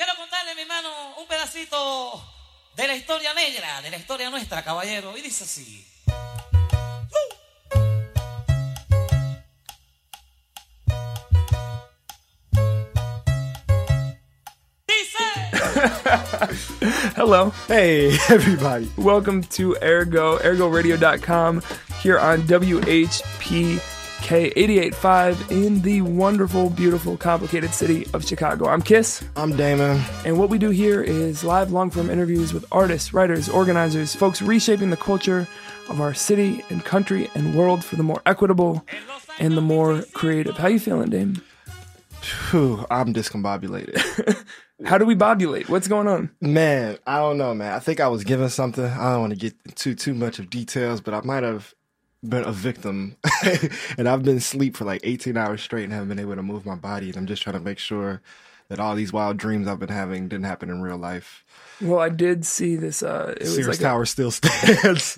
Quiero contarle, mi hermano, un pedacito de la historia negra, de la historia nuestra, caballero. Y dice así. Hello. Hey, everybody. Welcome to Ergo, ergoradio.com, here on WHP K-88-5 in the wonderful, beautiful, complicated city of Chicago. I'm Kiss. I'm Damon. And what we do here is live, long-form interviews with artists, writers, organizers, folks reshaping the culture of our city and country and world for the more equitable and the more creative. How you feeling, Damon? Whew, I'm discombobulated. How do we bobulate? What's going on? Man, I don't know, man. I think I was given something. I don't want to get into too much of details, but I might have been a victim. And I've been asleep for like 18 hours straight and haven't been able to move my body. And I'm just trying to make sure that all these wild dreams I've been having didn't happen in real life. Well, I did see this. It was Sears like Tower still stands.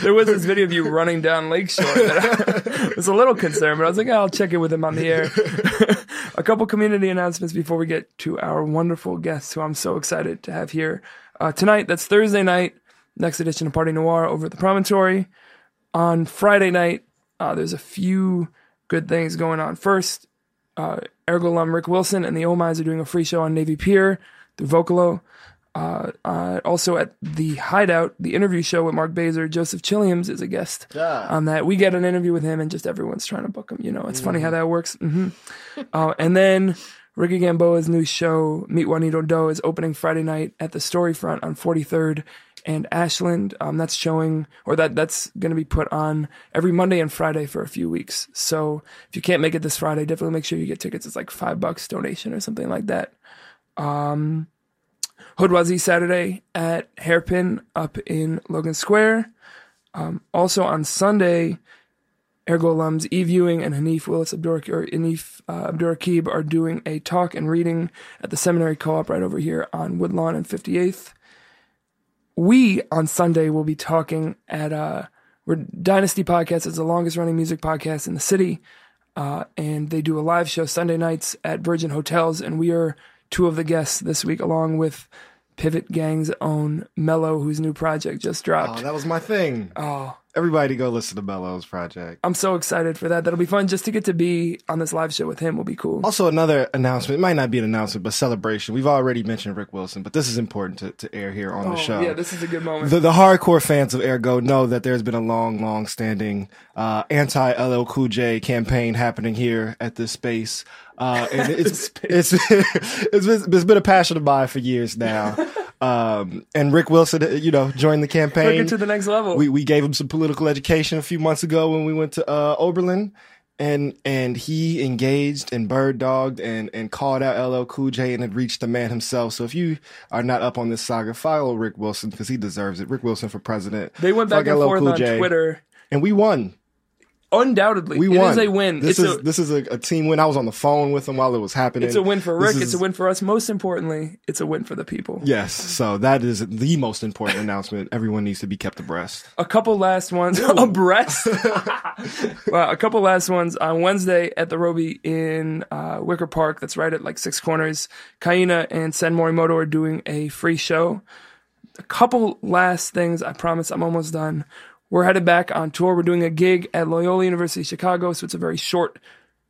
There was this video of you running down Lakeshore that I was a little concerned, but I was like, oh, I'll check in with him on the air. A couple community announcements before we get to our wonderful guests, who I'm so excited to have here tonight. That's Thursday night, next edition of Party Noir over at the Promontory. On Friday night, there's a few good things going on. First, Ergo alum Rick Wilson and the Omais are doing a free show on Navy Pier through Vocalo. Also at the Hideout, the interview show with Mark Bazer, Joseph Chilliams is a guest on that. We get an interview with him, and just everyone's trying to book him. You know, it's funny how that works. And then Ricky Gamboa's new show, Meet Juanito Doe, is opening Friday night at the Storyfront on 43rd and Ashland. That's showing, or that's going to be put on every Monday and Friday for a few weeks. So if you can't make it this Friday, definitely make sure you get tickets. It's like $5 donation or something like that. Hoodwazi Saturday at Hairpin up in Logan Square. Also on Sunday, Ergo alums Eve Ewing and Hanif Abdurraqib are doing a talk and reading at the Seminary Co-op right over here on Woodlawn and 58th. We, on Sunday, will be talking at Dynasty Podcast. It's the longest-running music podcast in the city, and they do a live show Sunday nights at Virgin Hotels, and we are two of the guests this week, along with Pivot Gang's own Mello, whose new project just dropped. Oh, that was my thing. Oh. Everybody go listen to Bellows Project. I'm so excited for that. That'll be fun. Just to get to be on this live show with him will be cool. Also, another announcement. It might not be an announcement, but celebration. We've already mentioned Rick Wilson, but this is important to air here on the show. Yeah, this is a good moment. The hardcore fans of Ergo know that there's been a long-standing anti-LL Cool J campaign happening here at this space. And it's been a passion of mine for years now. And Rick Wilson, you know, joined the campaign. Took it to the next level. We gave him some political education a few months ago when we went to Oberlin, and he engaged and bird dogged and called out LL Cool J and had reached the man himself. So if you are not up on this saga, follow Rick Wilson because he deserves it. Rick Wilson for president. They went back and forth on Twitter, and we won. Undoubtedly, we won. It is a win. This is a team win. I was on the phone with them while it was happening. It's a win for Rick. It's a win for us. Most importantly, it's a win for the people. Yes. So that is the most important announcement. Everyone needs to be kept abreast. A couple last ones. Abreast? Well, a couple last ones. On Wednesday at the Roby in Wicker Park, that's right at like Six Corners, Kaina and Sen Morimoto are doing a free show. A couple last things. I promise I'm almost done. We're headed back on tour. We're doing a gig at Loyola University Chicago, so it's a very short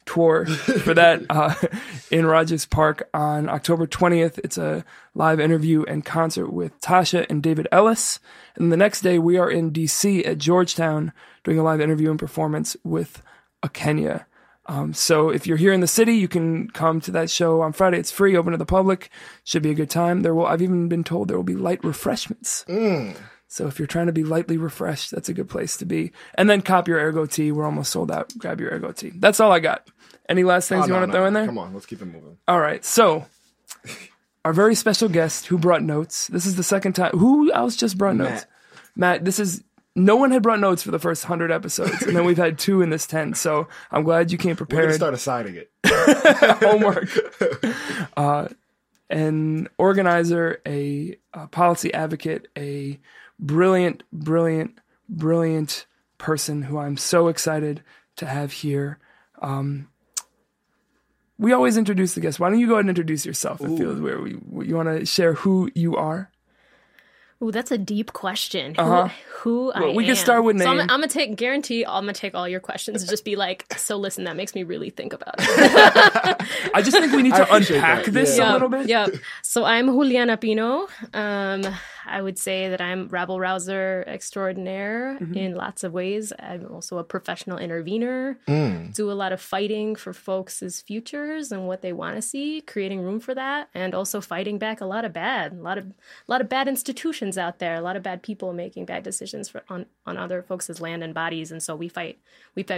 tour for that in Rogers Park on October 20th. It's a live interview and concert with Tasha and David Ellis. And the next day, we are in D.C. at Georgetown doing a live interview and performance with Akenya. So if you're here in the city, you can come to that show on Friday. It's free, open to the public. Should be a good time. I've even been told there will be light refreshments. So if you're trying to be lightly refreshed, that's a good place to be. And then cop your Ergo tea. We're almost sold out. Grab your Ergo tea. That's all I got. Any last things you want to throw in there? Come on, let's keep it moving. All right. So our very special guest who brought notes. This is the second time. Who else just brought notes? Matt, no one had brought notes for the first 100 episodes. And then we've had two in this 10. So I'm glad you came prepared. We're going to start assigning it. Homework. An organizer, a policy advocate, a brilliant person who I'm so excited to have here. we always introduce the guest. Why don't you go ahead and introduce yourself? Ooh. I feel where you want to share who you are. Ooh, that's a deep question. Who I am. We can start with name. So I'm gonna take I'm gonna take all your questions and just be like, so listen, that makes me really think about it. I just think we need to unpack this a little bit. Yeah. So I'm Juliana Pino. I would say that I'm rabble rouser extraordinaire in lots of ways. I'm also a professional intervener. Do a lot of fighting for folks' futures and what they want to see, creating room for that, and also fighting back a lot of bad, a lot of bad institutions out there, a lot of bad people making bad decisions on other folks' land and bodies. And so we fight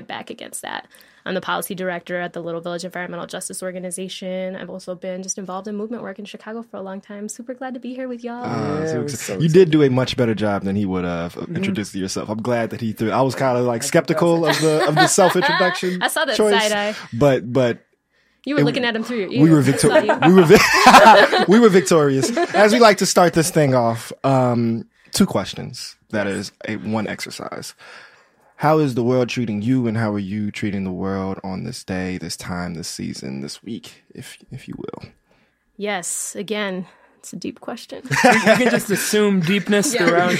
back against that. I'm the policy director at the Little Village Environmental Justice Organization. I've also been just involved in movement work in Chicago for a long time. Super glad to be here with y'all. So you did do a much better job than he would have introduced yourself. I'm glad that he threw. I was kind of like skeptical of the self introduction. I saw that side eye, but you were looking at him through your ears. We were victorious. As we like to start this thing off, two questions. That is one exercise. How is the world treating you, and how are you treating the world on this day, this time, this season, this week, if you will? Yes. Again. It's a deep question. You can just assume deepness around.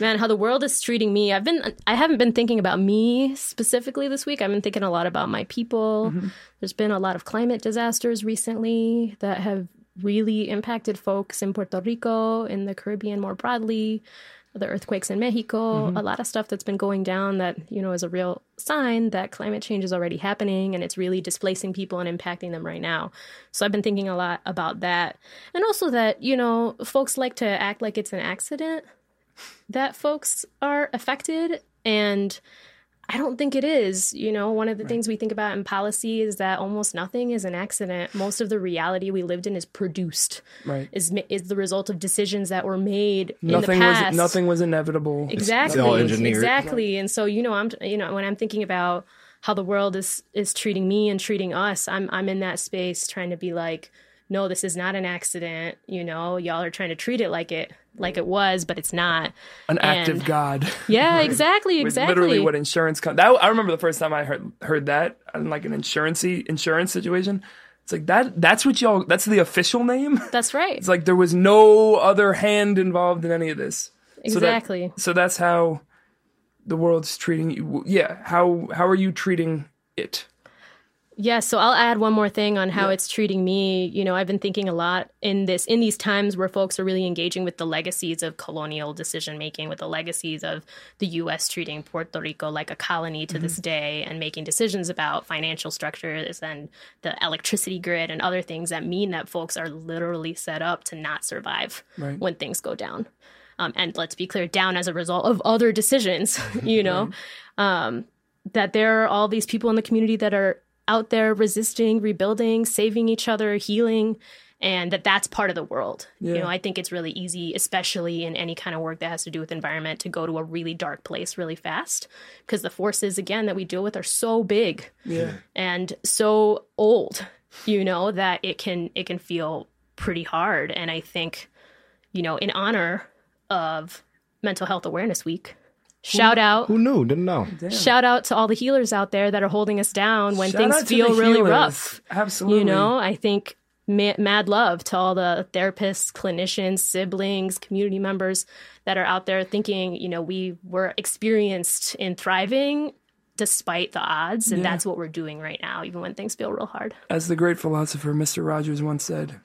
Man, how the world is treating me. I haven't been thinking about me specifically this week. I've been thinking a lot about my people. There's been a lot of climate disasters recently that have really impacted folks in Puerto Rico, in the Caribbean more broadly, the earthquakes in Mexico, a lot of stuff that's been going down that, is a real sign that climate change is already happening and it's really displacing people and impacting them right now. So I've been thinking a lot about that. And also that, folks like to act like it's an accident that folks are affected. And I don't think it is. One of the things we think about in policy is that almost nothing is an accident. Most of the reality we lived in is produced, is the result of decisions that were made in the past. Nothing was inevitable. Exactly. It's all engineered. Exactly. And so, when I'm thinking about how the world is treating me and treating us, I'm in that space trying to be like, no, this is not an accident. Y'all are trying to treat it like it was, but it's not. An act of God. Yeah, right. Exactly. Literally what insurance I remember the first time I heard that in like an insurance situation. It's like that's what y'all, that's the official name. That's right. It's like there was no other hand involved in any of this. Exactly. So that's how the world's treating you. Yeah. How are you treating it? Yeah, so I'll add one more thing on how it's treating me. I've been thinking a lot in these times where folks are really engaging with the legacies of colonial decision-making, with the legacies of the U.S. treating Puerto Rico like a colony to this day and making decisions about financial structures and the electricity grid and other things that mean that folks are literally set up to not survive when things go down. And let's be clear, down as a result of other decisions, that there are all these people in the community that are out there resisting, rebuilding, saving each other, healing, and that's part of the world. Yeah. I think it's really easy, especially in any kind of work that has to do with environment, to go to a really dark place really fast because the forces, again, that we deal with are so big and so old, that it can feel pretty hard. And I think, in honor of Mental Health Awareness Week, who knew? Didn't know. Damn. Shout out to all the healers out there that are holding us down when things feel really rough. Absolutely. I think mad love to all the therapists, clinicians, siblings, community members that are out there thinking, we were experienced in thriving despite the odds. And that's what we're doing right now, even when things feel real hard. As the great philosopher, Mr. Rogers, once said,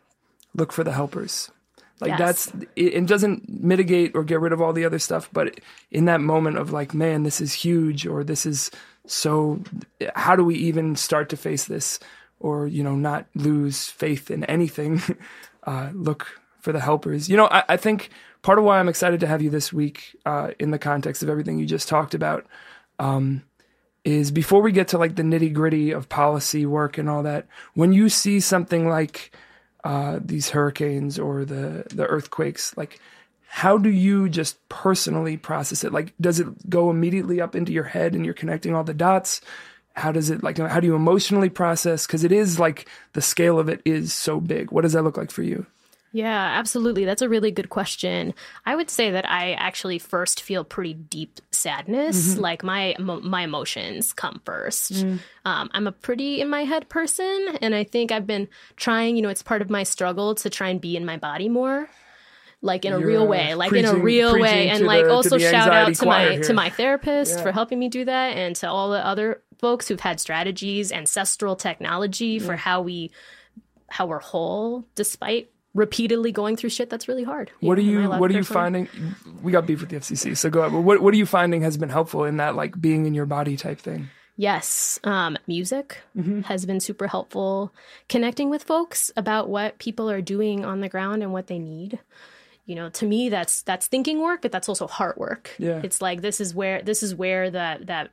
look for the helpers. That's it doesn't mitigate or get rid of all the other stuff, but in that moment of like, man, this is huge, or this is so, how do we even start to face this, or not lose faith in anything? Look for the helpers. I think part of why I'm excited to have you this week, in the context of everything you just talked about, is before we get to like the nitty gritty of policy work and all that, when you see something like these hurricanes or the earthquakes, like, how do you just personally process it? Like, does it go immediately up into your head and you're connecting all the dots? How do you emotionally process? Because it is like the scale of it is so big. What does that look like for you? Yeah, absolutely. That's a really good question. I would say that I actually first feel pretty deep sadness. Mm-hmm. Like my emotions come first. Mm. I'm a pretty in my head person. And I think I've been trying, you know, it's part of my struggle to try and be in my body more. Like in a real way, like in a real way. And like also shout out to my therapist for helping me do that, and to all the other folks who've had strategies, ancestral technology for how we're whole despite repeatedly going through shit that's really hard. What are you finding? We got beef with the FCC, so go ahead. What are you finding has been helpful in that, like, being in your body type thing? Yes. Music has been super helpful. Connecting with folks about what people are doing on the ground and what they need. You know, to me, that's thinking work, but that's also heart work. Yeah. It's like, this is where that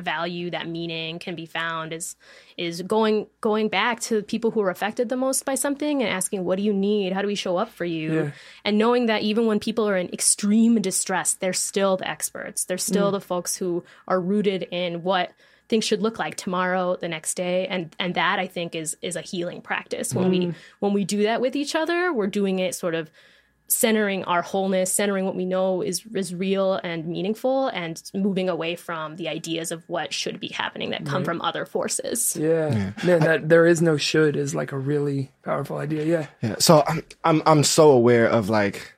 value, that meaning can be found, is going back to the people who are affected the most by something and asking, what do you need? How do we show up for you? Yeah. And knowing that even when people are in extreme distress, they're still the experts. They're still the folks who are rooted in what things should look like tomorrow, the next day. And that, I think, is a healing practice. When we do that with each other, we're doing it sort of centering our wholeness, centering what we know is real and meaningful, and moving away from the ideas of what should be happening that come from other forces. Yeah. Man, that there is no should is like a really powerful idea. Yeah. Yeah. So I'm so aware of, like,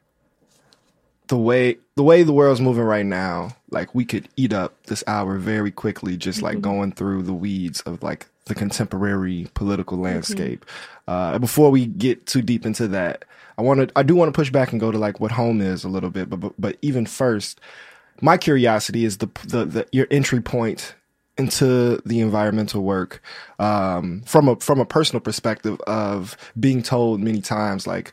the way the world's moving right now. Like, we could eat up this hour very quickly, just like going through the weeds of, like, the contemporary political landscape. Before we get too deep into that, I do want to push back and go to, like, what home is a little bit, but even first, my curiosity is your entry point into the environmental work, from a personal perspective of being told many times, like,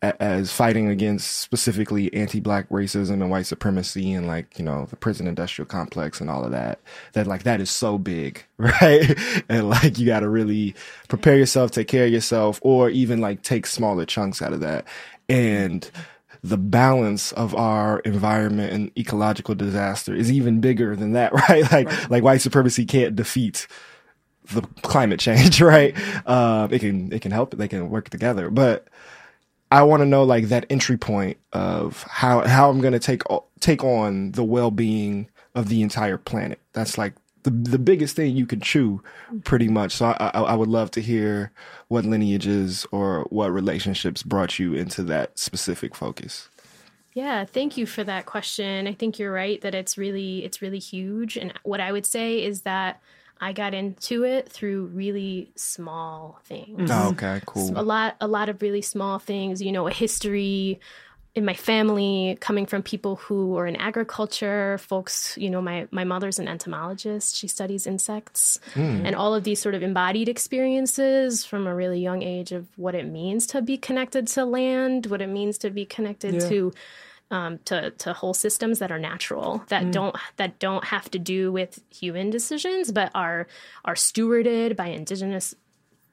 as fighting against specifically anti-Black racism and white supremacy and, like, you know, the prison industrial complex and all of that, like, that is so big, right? And, like, you got to really prepare yourself, take care of yourself, or even, like, take smaller chunks out of that. And the balance of our environment and ecological disaster is even bigger than that, right? Like white supremacy can't defeat the climate change, right? It can help, they can work together, but I want to know, like, that entry point of how I'm going to take on the well-being of the entire planet. That's, like, the biggest thing you can chew, pretty much. So I would love to hear what lineages or what relationships brought you into that specific focus. Yeah, thank you for that question. I think you're right that it's really huge. And what I would say is that I got into it through really small things. Oh, okay, cool. So a lot of really small things, you know, a history in my family coming from people who are in agriculture, folks, you know, my mother's an entomologist. She studies insects and all of these sort of embodied experiences from a really young age of what it means to be connected to land, what it means to be connected to whole systems that are natural, that don't have to do with human decisions, but are stewarded by indigenous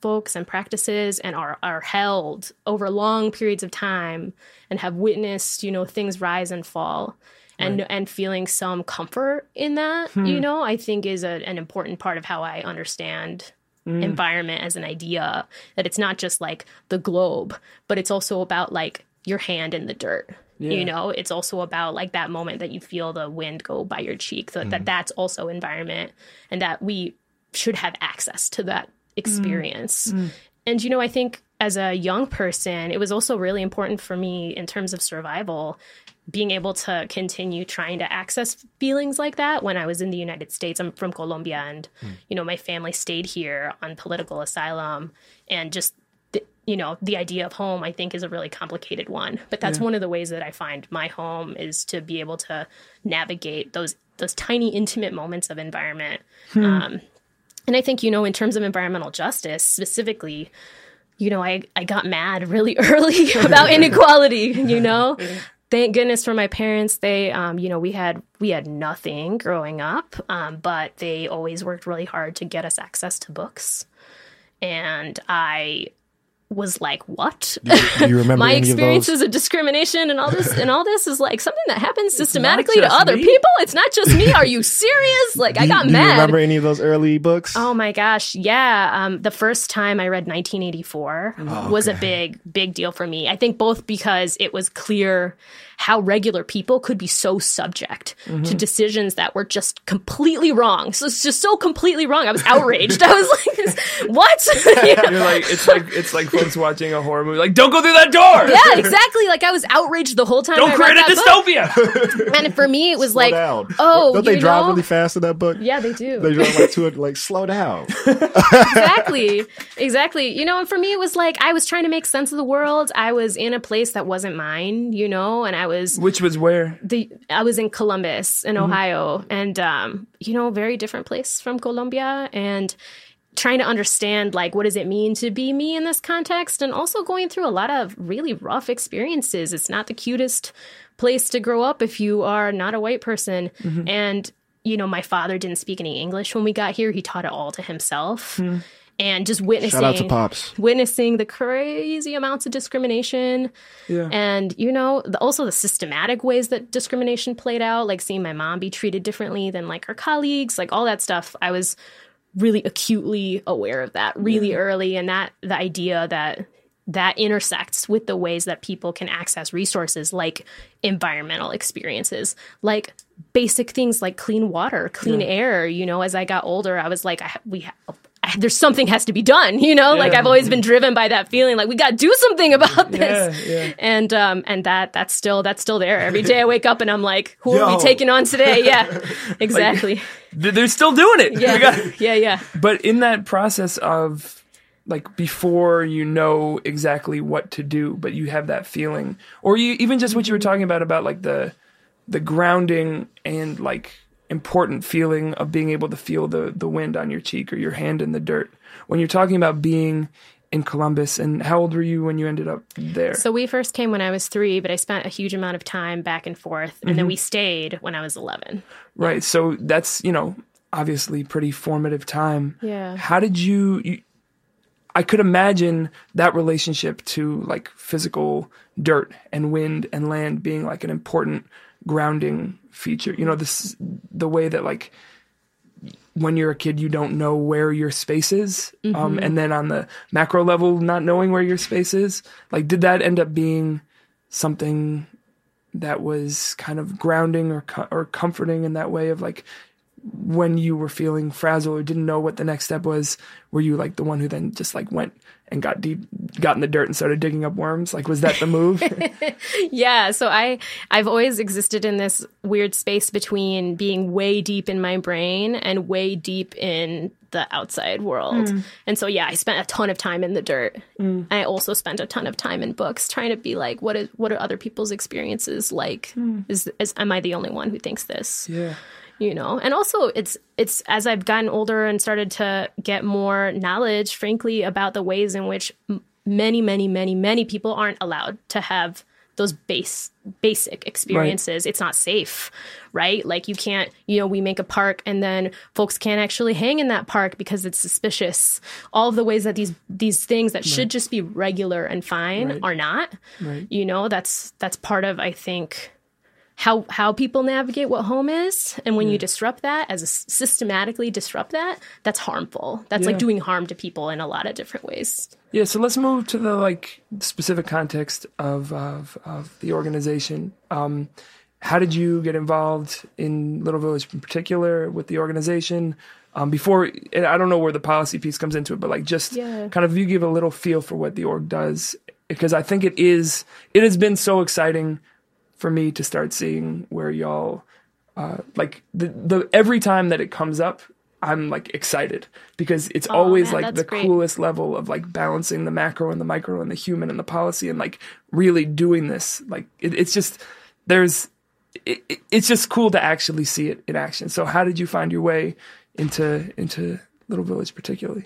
folks and practices, and are held over long periods of time, and have witnessed, you know, things rise and fall, and feeling some comfort in that, you know, I think is an important part of how I understand environment as an idea, that it's not just like the globe, but it's also about, like, your hand in the dirt. Yeah. You know, it's also about, like, that moment that you feel the wind go by your cheek, so that's also environment, and that we should have access to that experience. And, you know, I think as a young person, it was also really important for me in terms of survival, being able to continue trying to access feelings like that when I was in the United States. I'm from Colombia, and, you know, my family stayed here on political asylum, and just, you know, the idea of home, I think, is a really complicated one. But that's one of the ways that I find my home, is to be able to navigate those tiny, intimate moments of environment. And I think, you know, in terms of environmental justice specifically, you know, I got mad really early about inequality, you know. Thank goodness for my parents. They, you know, we had nothing growing up, but they always worked really hard to get us access to books. And I was like, what? Do you remember my experiences of discrimination and all this? And all this is like something that happens systematically to other people. It's not just me. Are you serious? Like, I got mad. Do you remember any of those early books? Oh my gosh, yeah. The first time I read 1984 was a big deal for me. I think both because it was clear how regular people could be so subject to decisions that were just completely wrong. So it's just so completely wrong. I was outraged. I was like, what? You know? You're like, it's like folks watching a horror movie, like, don't go through that door. Yeah, exactly. Like, I was outraged the whole time. Don't create a dystopia. And for me, it was like, oh, don't they drive really fast in that book? Yeah, they do. They drive like to it, like, slow down. Exactly. You know, and for me, it was like, I was trying to make sense of the world. I was in a place that wasn't mine, you know, and which was where? I was in Columbus, in Ohio, and, you know, very different place from Colombia, and trying to understand, like, what does it mean to be me in this context, and also going through a lot of really rough experiences. It's not the cutest place to grow up if you are not a white person, and, you know, my father didn't speak any English when we got here. He taught it all to himself. And just witnessing, shout out to Pops. Witnessing the crazy amounts of discrimination, and, you know, also the systematic ways that discrimination played out, like seeing my mom be treated differently than like her colleagues, like all that stuff. I was really acutely aware of that really early, and that the idea that intersects with the ways that people can access resources like environmental experiences, like basic things like clean water, clean air. You know, as I got older, I was like, there's something has to be done, you know, like I've always been driven by that feeling like we got to do something about this. And that's still there. Every day I wake up and I'm like, who are we taking on today? Yeah, exactly. Like, they're still doing it. Yeah. Yeah. But in that process of like before you know exactly what to do, but you have that feeling, or you even just what you were talking about like the grounding and like important feeling of being able to feel the wind on your cheek or your hand in the dirt. When you're talking about being in Columbus, and how old were you when you ended up there? So we first came when I was 3, but I spent a huge amount of time back and forth, and then we stayed when I was 11. Right. So that's, you know, obviously pretty formative time. Yeah. How did you I could imagine that relationship to like physical dirt and wind and land being like an important grounding feature. You know, this the way that like when you're a kid you don't know where your space is, and then on the macro level not knowing where your space is, like did that end up being something that was kind of grounding or comforting in that way of like when you were feeling frazzled or didn't know what the next step was, were you like the one who then just like went and got deep, got in the dirt and started digging up worms? Like, was that the move? Yeah. So I've always existed in this weird space between being way deep in my brain and way deep in the outside world. And so, yeah, I spent a ton of time in the dirt. I also spent a ton of time in books trying to be like, what are other people's experiences like? Am I the only one who thinks this? Yeah. You know, and also it's as I've gotten older and started to get more knowledge, frankly, about the ways in which many people aren't allowed to have those basic experiences. Right. It's not safe, right? Like you can't, you know, we make a park and then folks can't actually hang in that park because it's suspicious. All of the ways that these things that should just be regular and fine are not. Right. You know, that's part of, I think, how people navigate what home is. And when you disrupt that, systematically disrupt that, that's harmful. That's like doing harm to people in a lot of different ways. Yeah, so let's move to the like specific context of the organization. How did you get involved in Little Village in particular with the organization? Before, and I don't know where the policy piece comes into it, but like just kind of you give a little feel for what the org does, because I think it has been so exciting for me to start seeing where y'all, like the every time that it comes up, I'm like excited because it's always like the coolest level of like balancing the macro and the micro and the human and the policy and like really doing this. Like it's just it's just cool to actually see it in action. So how did you find your way into Little Village particularly?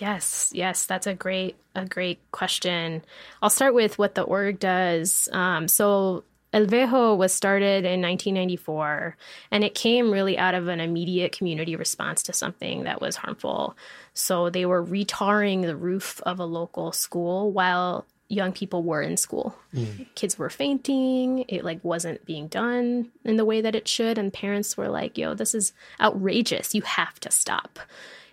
Yes, that's a great question. I'll start with what the org does. So El Viejo was started in 1994, and it came really out of an immediate community response to something that was harmful. So they were retarring the roof of a local school while young people were in school. Mm. Kids were fainting. It like wasn't being done in the way that it should. And parents were like, yo, this is outrageous. You have to stop.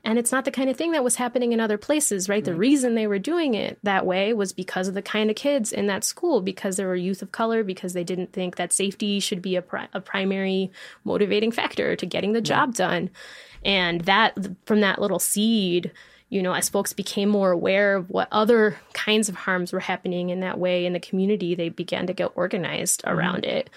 And it's not the kind of thing that was happening in other places, right? Mm. The reason they were doing it that way was because of the kind of kids in that school, because there were youth of color, because they didn't think that safety should be a primary motivating factor to getting the job done. And that, from that little seed, you know, as folks became more aware of what other kinds of harms were happening in that way in the community, they began to get organized around it.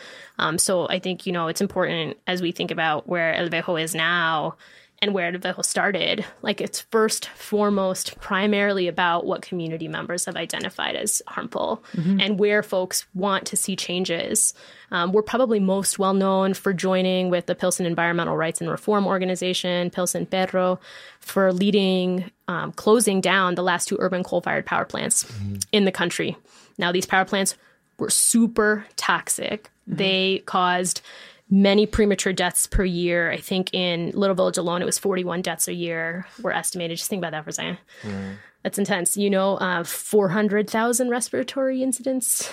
So I think, you know, it's important as we think about where El Viejo is now and where El Viejo started, like it's first, foremost, primarily about what community members have identified as harmful and where folks want to see changes. We're probably most well known for joining with the Pilsen Environmental Rights and Reform Organization, Pilsen Perro, for leading closing down the last two urban coal-fired power plants in the country. Now, these power plants were super toxic. They caused many premature deaths per year. I think in Little Village alone, it was 41 deaths a year were estimated. Just think about that for a second. That's intense. You know, 400,000 respiratory incidents,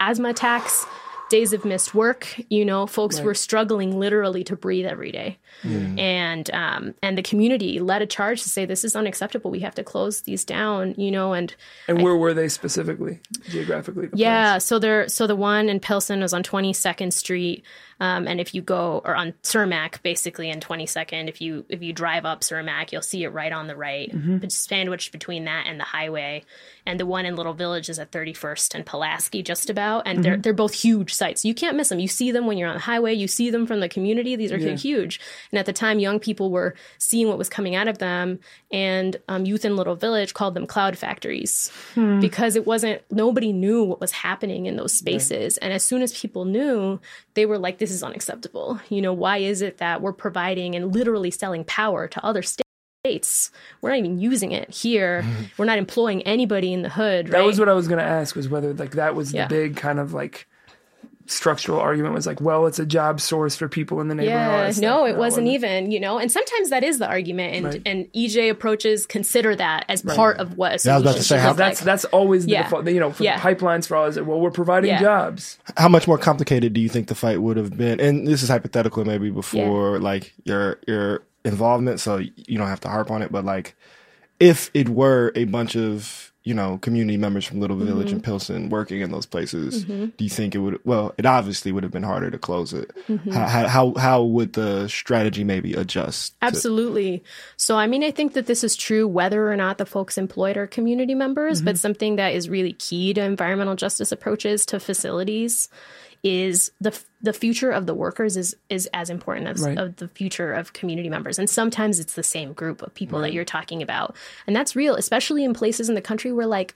asthma attacks, days of missed work. You know, folks were struggling literally to breathe every day. And the community led a charge to say, this is unacceptable. We have to close these down, you know. And where were they specifically, geographically? So the one in Pilsen was on 22nd Street. And if you go or on Cermak, basically in 22nd, if you drive up Cermak, you'll see it right on the right, sandwiched between that and the highway. And the one in Little Village is at 31st and Pulaski, just about. And they're both huge sites. You can't miss them. You see them when you're on the highway. You see them from the community. These are huge. And at the time, young people were seeing what was coming out of them. And youth in Little Village called them cloud factories because it wasn't, nobody knew what was happening in those spaces. And as soon as people knew, they were like, this is unacceptable. You know, why is it that we're providing and literally selling power to other states? We're not even using it here. We're not employing anybody in the hood, right? That was what I was going to ask, was whether like that was the big kind of like structural argument was like, well, it's a job source for people in the neighborhood. No, it wasn't even, you know, and sometimes that is the argument. And and EJ approaches consider that as part of what a solution. I was about to say, how, that's always the default, you know, for pipelines for all is, well, we're providing jobs. How much more complicated do you think the fight would have been? And this is hypothetical maybe before like your involvement, so you don't have to harp on it, but like if it were a bunch of, you know, community members from Little Village and Pilsen working in those places, do you think it would, well, it obviously would have been harder to close it. How would the strategy maybe adjust? Absolutely. So, I mean, I think that this is true whether or not the folks employed are community members, but something that is really key to environmental justice approaches to facilities is the future of the workers is as important as of the future of community members. And sometimes it's the same group of people that you're talking about. And that's real, especially in places in the country where like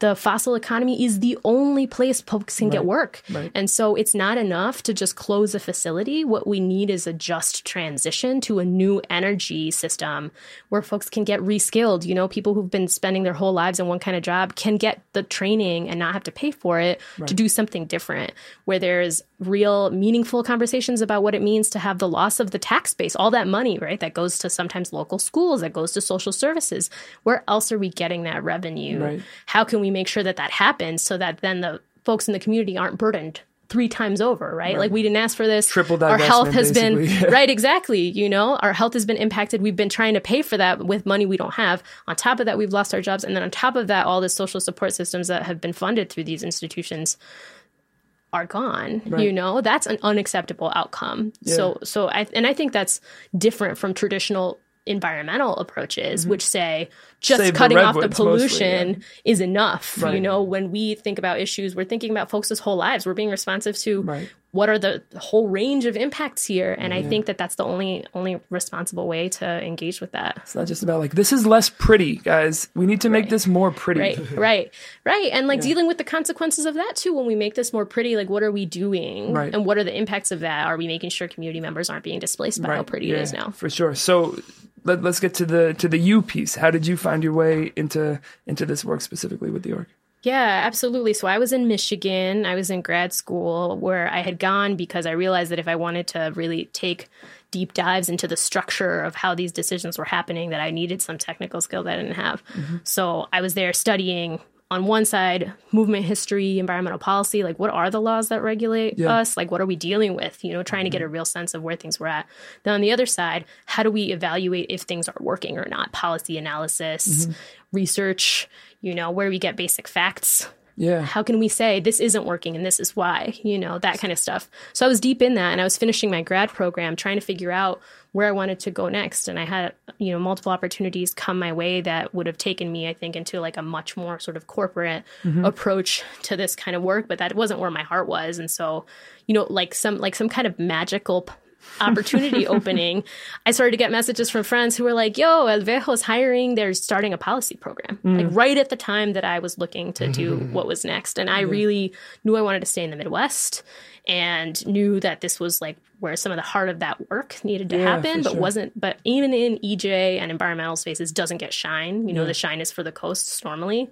the fossil economy is the only place folks can get work. And so it's not enough to just close a facility. What we need is a just transition to a new energy system where folks can get reskilled. You know, people who've been spending their whole lives in one kind of job can get the training and not have to pay for it to do something different, where there's real meaningful conversations about what it means to have the loss of the tax base, all that money, right, that goes to sometimes local schools, that goes to social services. Where else are we getting that revenue? How can we make sure that that happens so that then the folks in the community aren't burdened three times over, right? Like, we didn't ask for this. Triple divestment, our health has basically been, right, exactly. You know, our health has been impacted. We've been trying to pay for that with money we don't have. On top of that, we've lost our jobs. And then on top of that, all the social support systems that have been funded through these institutions are gone, you know, that's an unacceptable outcome. So I think that's different from traditional environmental approaches, which say just save cutting the off the pollution mostly, is enough. You know, when we think about issues, we're thinking about folks' whole lives. We're being responsive to what are the whole range of impacts here. And I think that that's the only responsible way to engage with that. It's not just about like, this is less pretty, guys. We need to make this more pretty. Right. And like dealing with the consequences of that too. When we make this more pretty, like, what are we doing? And what are the impacts of that? Are we making sure community members aren't being displaced by how pretty it is now? For sure. So Let's get to the you piece. How did you find your way into this work specifically with the org? Yeah, absolutely. So I was in Michigan. I was in grad school, where I had gone because I realized that if I wanted to really take deep dives into the structure of how these decisions were happening, that I needed some technical skill that I didn't have. Mm-hmm. So I was there studying, on one side, movement history, environmental policy, like what are the laws that regulate us? Like what are we dealing with? You know, trying to get a real sense of where things were at. Then on the other side, how do we evaluate if things are working or not? Policy analysis, research, you know, where we get basic facts. Yeah. How can we say this isn't working and this is why, you know, that kind of stuff. So I was deep in that, and I was finishing my grad program trying to figure out where I wanted to go next. And I had, you know, multiple opportunities come my way that would have taken me, I think, into like a much more sort of corporate approach to this kind of work. But that wasn't where my heart was. And so, you know, like some kind of magical opportunity opening, I started to get messages from friends who were like, yo, El Vejo's hiring, they're starting a policy program, like right at the time that I was looking to do what was next. And I really knew I wanted to stay in the Midwest, and knew that this was like where some of the heart of that work needed to happen, but wasn't, but even in EJ and environmental spaces doesn't get shine, you know, the shine is for the coasts normally.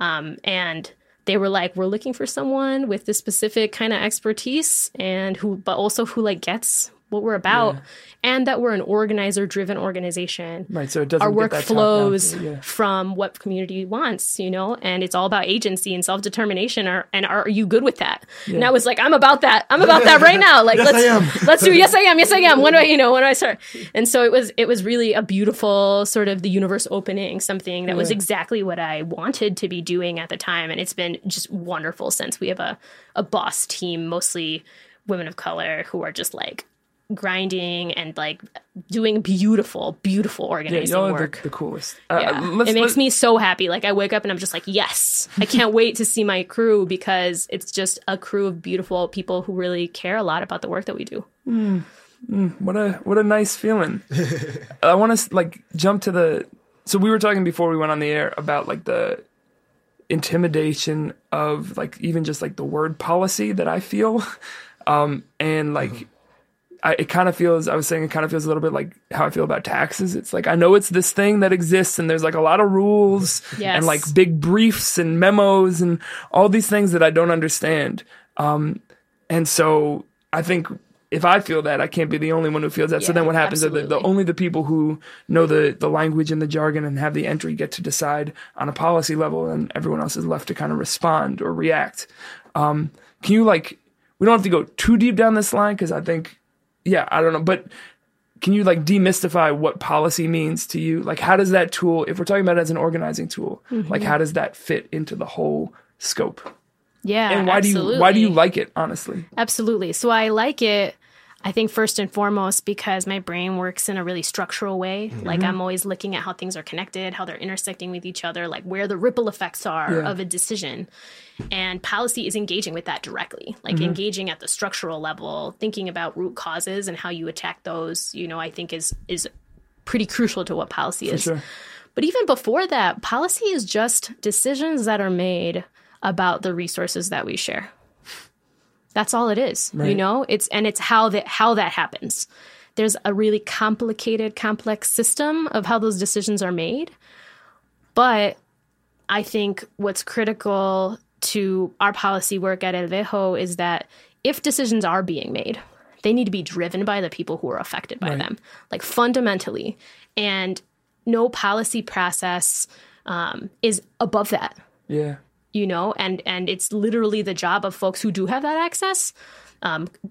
And they were like, we're looking for someone with this specific kind of expertise and who, but also who like gets what we're about, and that we're an organizer-driven organization. Right, so it doesn't. Our work flows from what community wants, you know, and it's all about agency and self-determination. And are you good with that? Yeah. And I was like, I'm about that. I'm about that right now. Like, let's do. Yes, I am. Yes, I am. When do I? You know, when do I start? And so it was really a beautiful sort of the universe opening, something that was exactly what I wanted to be doing at the time, and it's been just wonderful since. We have a boss team, mostly women of color, who are just like grinding and like doing beautiful organizing work. The coolest. It makes me so happy. Like I wake up and I'm just like, yes, I can't wait to see my crew, because it's just a crew of beautiful people who really care a lot about the work that we do. What a nice feeling. I want to like jump to so we were talking before we went on the air about like the intimidation of like even just like the word policy that I feel, and like. It kind of feels a little bit like how I feel about taxes. It's like, I know it's this thing that exists, and there's like a lot of rules and like big briefs and memos and all these things that I don't understand. And so I think if I feel that, I can't be the only one who feels that. So then what happens is that only the people who know the language and the jargon and have the entry get to decide on a policy level, and everyone else is left to kind of respond or react. Can you like, we don't have to go too deep down this line, because I think, I don't know. But can you like demystify what policy means to you? Like, how does that tool, if we're talking about it as an organizing tool, like how does that fit into the whole scope? Yeah. And why do you like it, honestly? Absolutely. So I like it, I think, first and foremost, because my brain works in a really structural way. Like I'm always looking at how things are connected, how they're intersecting with each other, like where the ripple effects are of a decision. And policy is engaging with that directly, like engaging at the structural level, thinking about root causes and how you attack those, you know, I think is pretty crucial to what policy is. Sure. But even before that, policy is just decisions that are made about the resources that we share. That's all it is, right. You know, it's how that happens. There's a really complex system of how those decisions are made. But I think what's critical to our policy work at El Vejo is that if decisions are being made, they need to be driven by the people who are affected by them, like fundamentally. And no policy process is above that. Yeah. You know, and it's literally the job of folks who do have that access,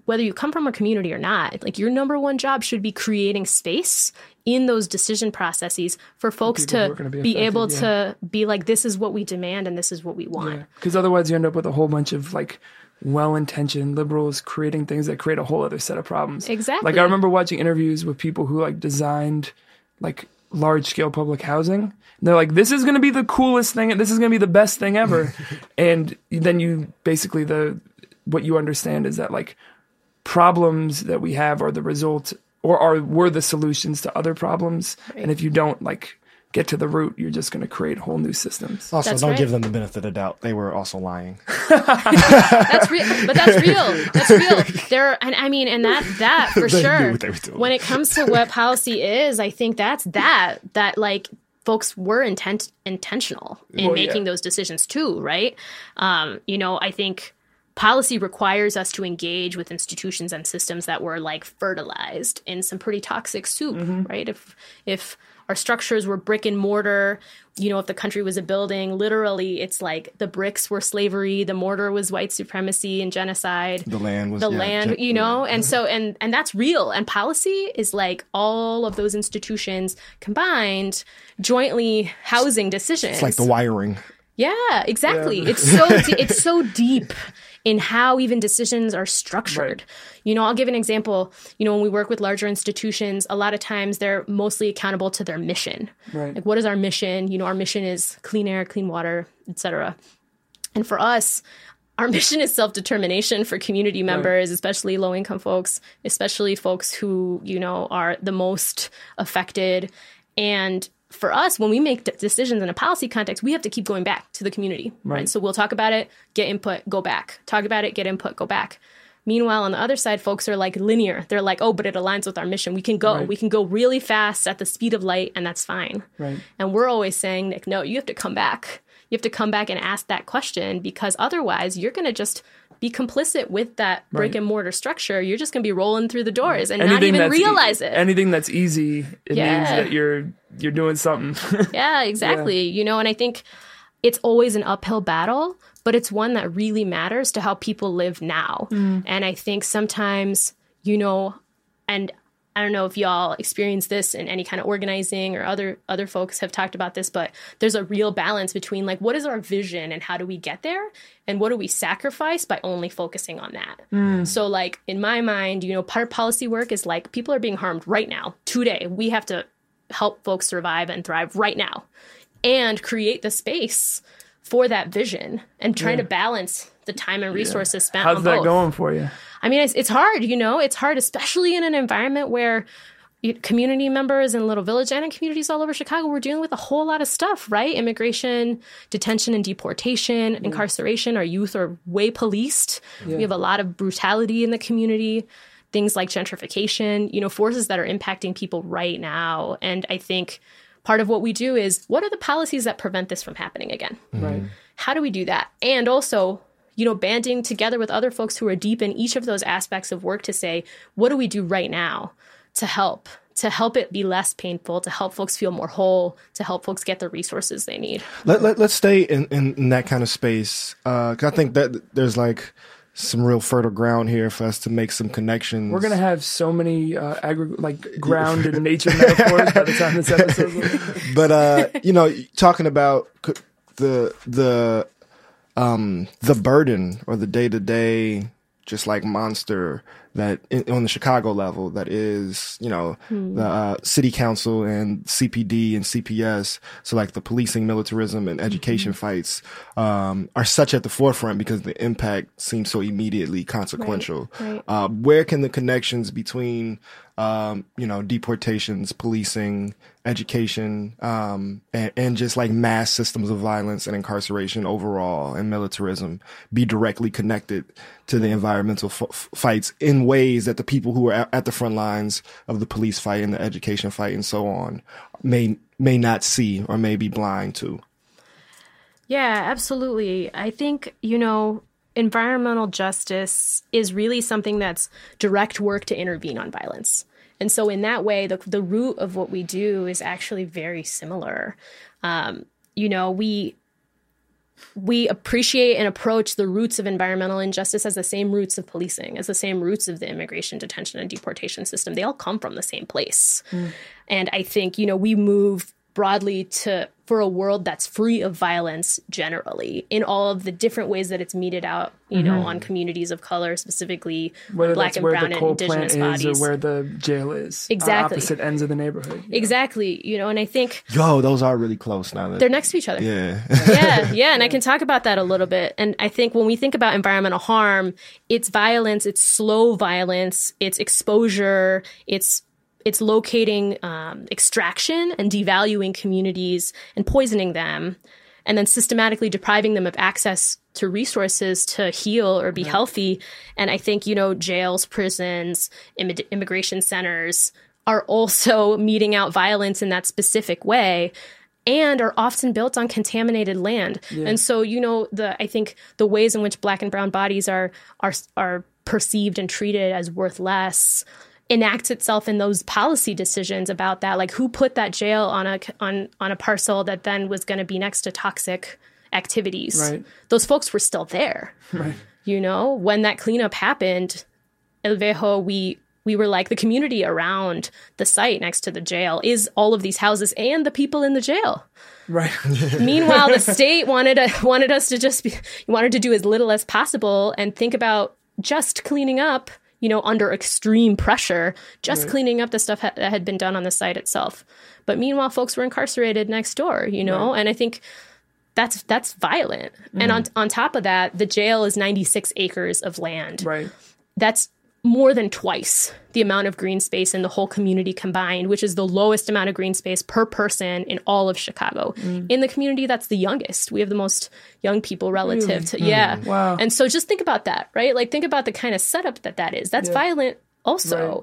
whether you come from a community or not, like your number one job should be creating space in those decision processes for folks to be able to be like, this is what we demand and this is what we want. Because otherwise you end up with a whole bunch of like well-intentioned liberals creating things that create a whole other set of problems. Exactly. Like I remember watching interviews with people who like designed like large-scale public housing. And they're like, this is going to be the coolest thing. This is going to be the best thing ever. And then you basically, what you understand is that like problems that we have are the result were the solutions to other problems. Right. And if you don't like get to the root, you're just going to create whole new systems. Also, that's don't give them the benefit of the doubt. They were also lying. That's real. But that's real. That's real. That for they sure. When it comes to what policy is, I think that's that like folks were intentional in making those decisions too, right? You know, I think policy requires us to engage with institutions and systems that were like fertilized in some pretty toxic soup, right? If our structures were brick and mortar, you know, if the country was a building, literally it's like the bricks were slavery, the mortar was white supremacy and genocide. The land was you know, and so and that's real. And policy is like all of those institutions combined, jointly housing decisions. It's like the wiring. Yeah, exactly. Yeah. It's so deep in how even decisions are structured. Right. You know, I'll give an example. You know, when we work with larger institutions, a lot of times they're mostly accountable to their mission. Right. Like, what is our mission? You know, our mission is clean air, clean water, et cetera. And for us, our mission is self-determination for community members, right, especially low-income folks, especially folks who, you know, are the most affected. And for us, when we make decisions in a policy context, we have to keep going back to the community, right? So we'll talk about it, get input, go back. Talk about it, get input, go back. Meanwhile, on the other side, folks are like linear. They're like, oh, but it aligns with our mission. We can go. Right. We can go really fast at the speed of light, and that's fine. Right. And we're always saying, like, no, you have to come back. You have to come back and ask that question, because otherwise you're going to just be complicit with that brick and mortar structure. You're just going to be rolling through the doors and anything not even realize it. Anything that's easy, it means that you're doing something. Yeah, exactly. You know, and I think it's always an uphill battle, but it's one that really matters to how people live now. And I think sometimes, you know, and I don't know if y'all experience this in any kind of organizing, or other folks have talked about this, but there's a real balance between like, what is our vision and how do we get there? And what do we sacrifice by only focusing on that? So like, in my mind, you know, part of policy work is like, people are being harmed right now, today. We have to help folks survive and thrive right now and create the space for that vision and trying to balance the time and resources spent on both. How's that going for you? I mean, it's hard, you know, it's hard, especially in an environment where community members in Little Village and in communities all over Chicago were dealing with a whole lot of stuff, right? Immigration, detention and deportation, incarceration. Our youth are way policed. We have a lot of brutality in the community, things like gentrification, you know, forces that are impacting people right now. And I think part of what we do is, what are the policies that prevent this from happening again? Right. How do we do that? And also, you know, banding together with other folks who are deep in each of those aspects of work to say, what do we do right now to help it be less painful, to help folks feel more whole, to help folks get the resources they need? Let's stay in that kind of space. 'Cause I think that there's like some real fertile ground here for us to make some connections. We're going to have so many ground and nature metaphors by the time this episode is. But, you know, talking about the burden or the day-to-day just like monster that on the Chicago level that is, you know, the city council and CPD and CPS. So like the policing, militarism and education fights are such at the forefront because the impact seems so immediately consequential. Right. Where can the connections between, you know, deportations, policing, education, and just like mass systems of violence and incarceration overall and militarism be directly connected to the environmental fights in ways that the people who are at the front lines of the police fight and the education fight and so on may not see or may be blind to? Yeah, absolutely. I think, you know, environmental justice is really something that's direct work to intervene on violence. And so in that way, the root of what we do is actually very similar. You know, we appreciate and approach the roots of environmental injustice as the same roots of policing, as the same roots of the immigration, detention, and deportation system. They all come from the same place. And I think, you know, we move broadly for a world that's free of violence generally in all of the different ways that it's meted out, you know, on communities of color, specifically whether Black and brown and indigenous bodies. Or where the jail is. Exactly. Opposite ends of the neighborhood. Exactly. Know. You know, and I think... Yo, those are really close now. They're next to each other. Yeah. Yeah. And I can talk about that a little bit. And I think when we think about environmental harm, it's violence, it's slow violence, it's exposure, it's locating extraction and devaluing communities and poisoning them, and then systematically depriving them of access to resources to heal or be healthy. And I think, you know, jails, prisons, immigration centers are also meting out violence in that specific way. and are often built on contaminated land. Yeah. And so, you know, I think the ways in which Black and brown bodies are perceived and treated as worth less enacts itself in those policy decisions about that. Like, who put that jail on a parcel that then was going to be next to toxic activities? Right. Those folks were still there. Right. You know, when that cleanup happened, El Viejo, we were like, the community around the site next to the jail is all of these houses and the people in the jail. Right. Meanwhile, the state wanted us to just wanted to do as little as possible and think about just cleaning up, you know, under extreme pressure, just right. cleaning up the stuff that had been done on the site itself. But meanwhile, folks were incarcerated next door, you know, right. and I think that's violent. Mm-hmm. And on top of that, the jail is 96 acres of land. Right. That's more than twice the amount of green space in the whole community combined, which is the lowest amount of green space per person in all of Chicago. Mm. In the community, that's the youngest. We have the most young people relative to, yeah. Wow. And so just think about that, right? Like, think about the kind of setup that is. That's violent also, right.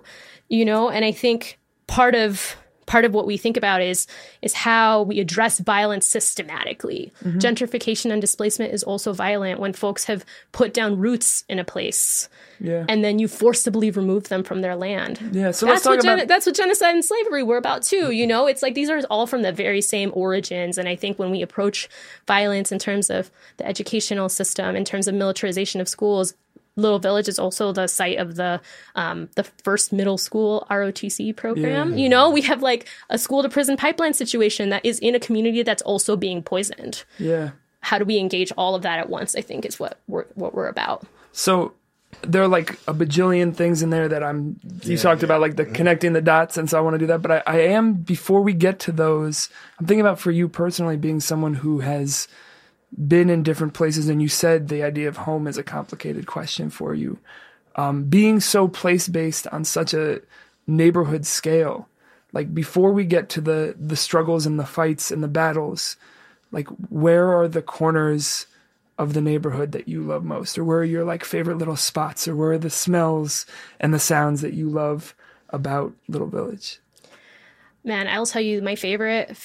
you know? And I think part of what we think about is how we address violence systematically. Mm-hmm. Gentrification and displacement is also violent when folks have put down roots in a place and then you forcibly remove them from their land. Yeah, so that's what genocide and slavery were about too, you know? It's like these are all from the very same origins. And I think when we approach violence in terms of the educational system, in terms of militarization of schools, Little Village is also the site of the first middle school ROTC program. Yeah. You know, we have like a school to prison pipeline situation that is in a community that's also being poisoned. Yeah. How do we engage all of that at once, I think, is what we're about. So there are like a bajillion things in there that you talked about, like the connecting the dots. And so I want to do that. But I am, before we get to those, I'm thinking about, for you personally, being someone who has been in different places, and you said the idea of home is a complicated question for you. Being so place-based on such a neighborhood scale, like, before we get to the struggles and the fights and the battles, like, where are the corners of the neighborhood that you love most? Or where are your, like, favorite little spots? Or where are the smells and the sounds that you love about Little Village? Man, I'll tell you, my favorite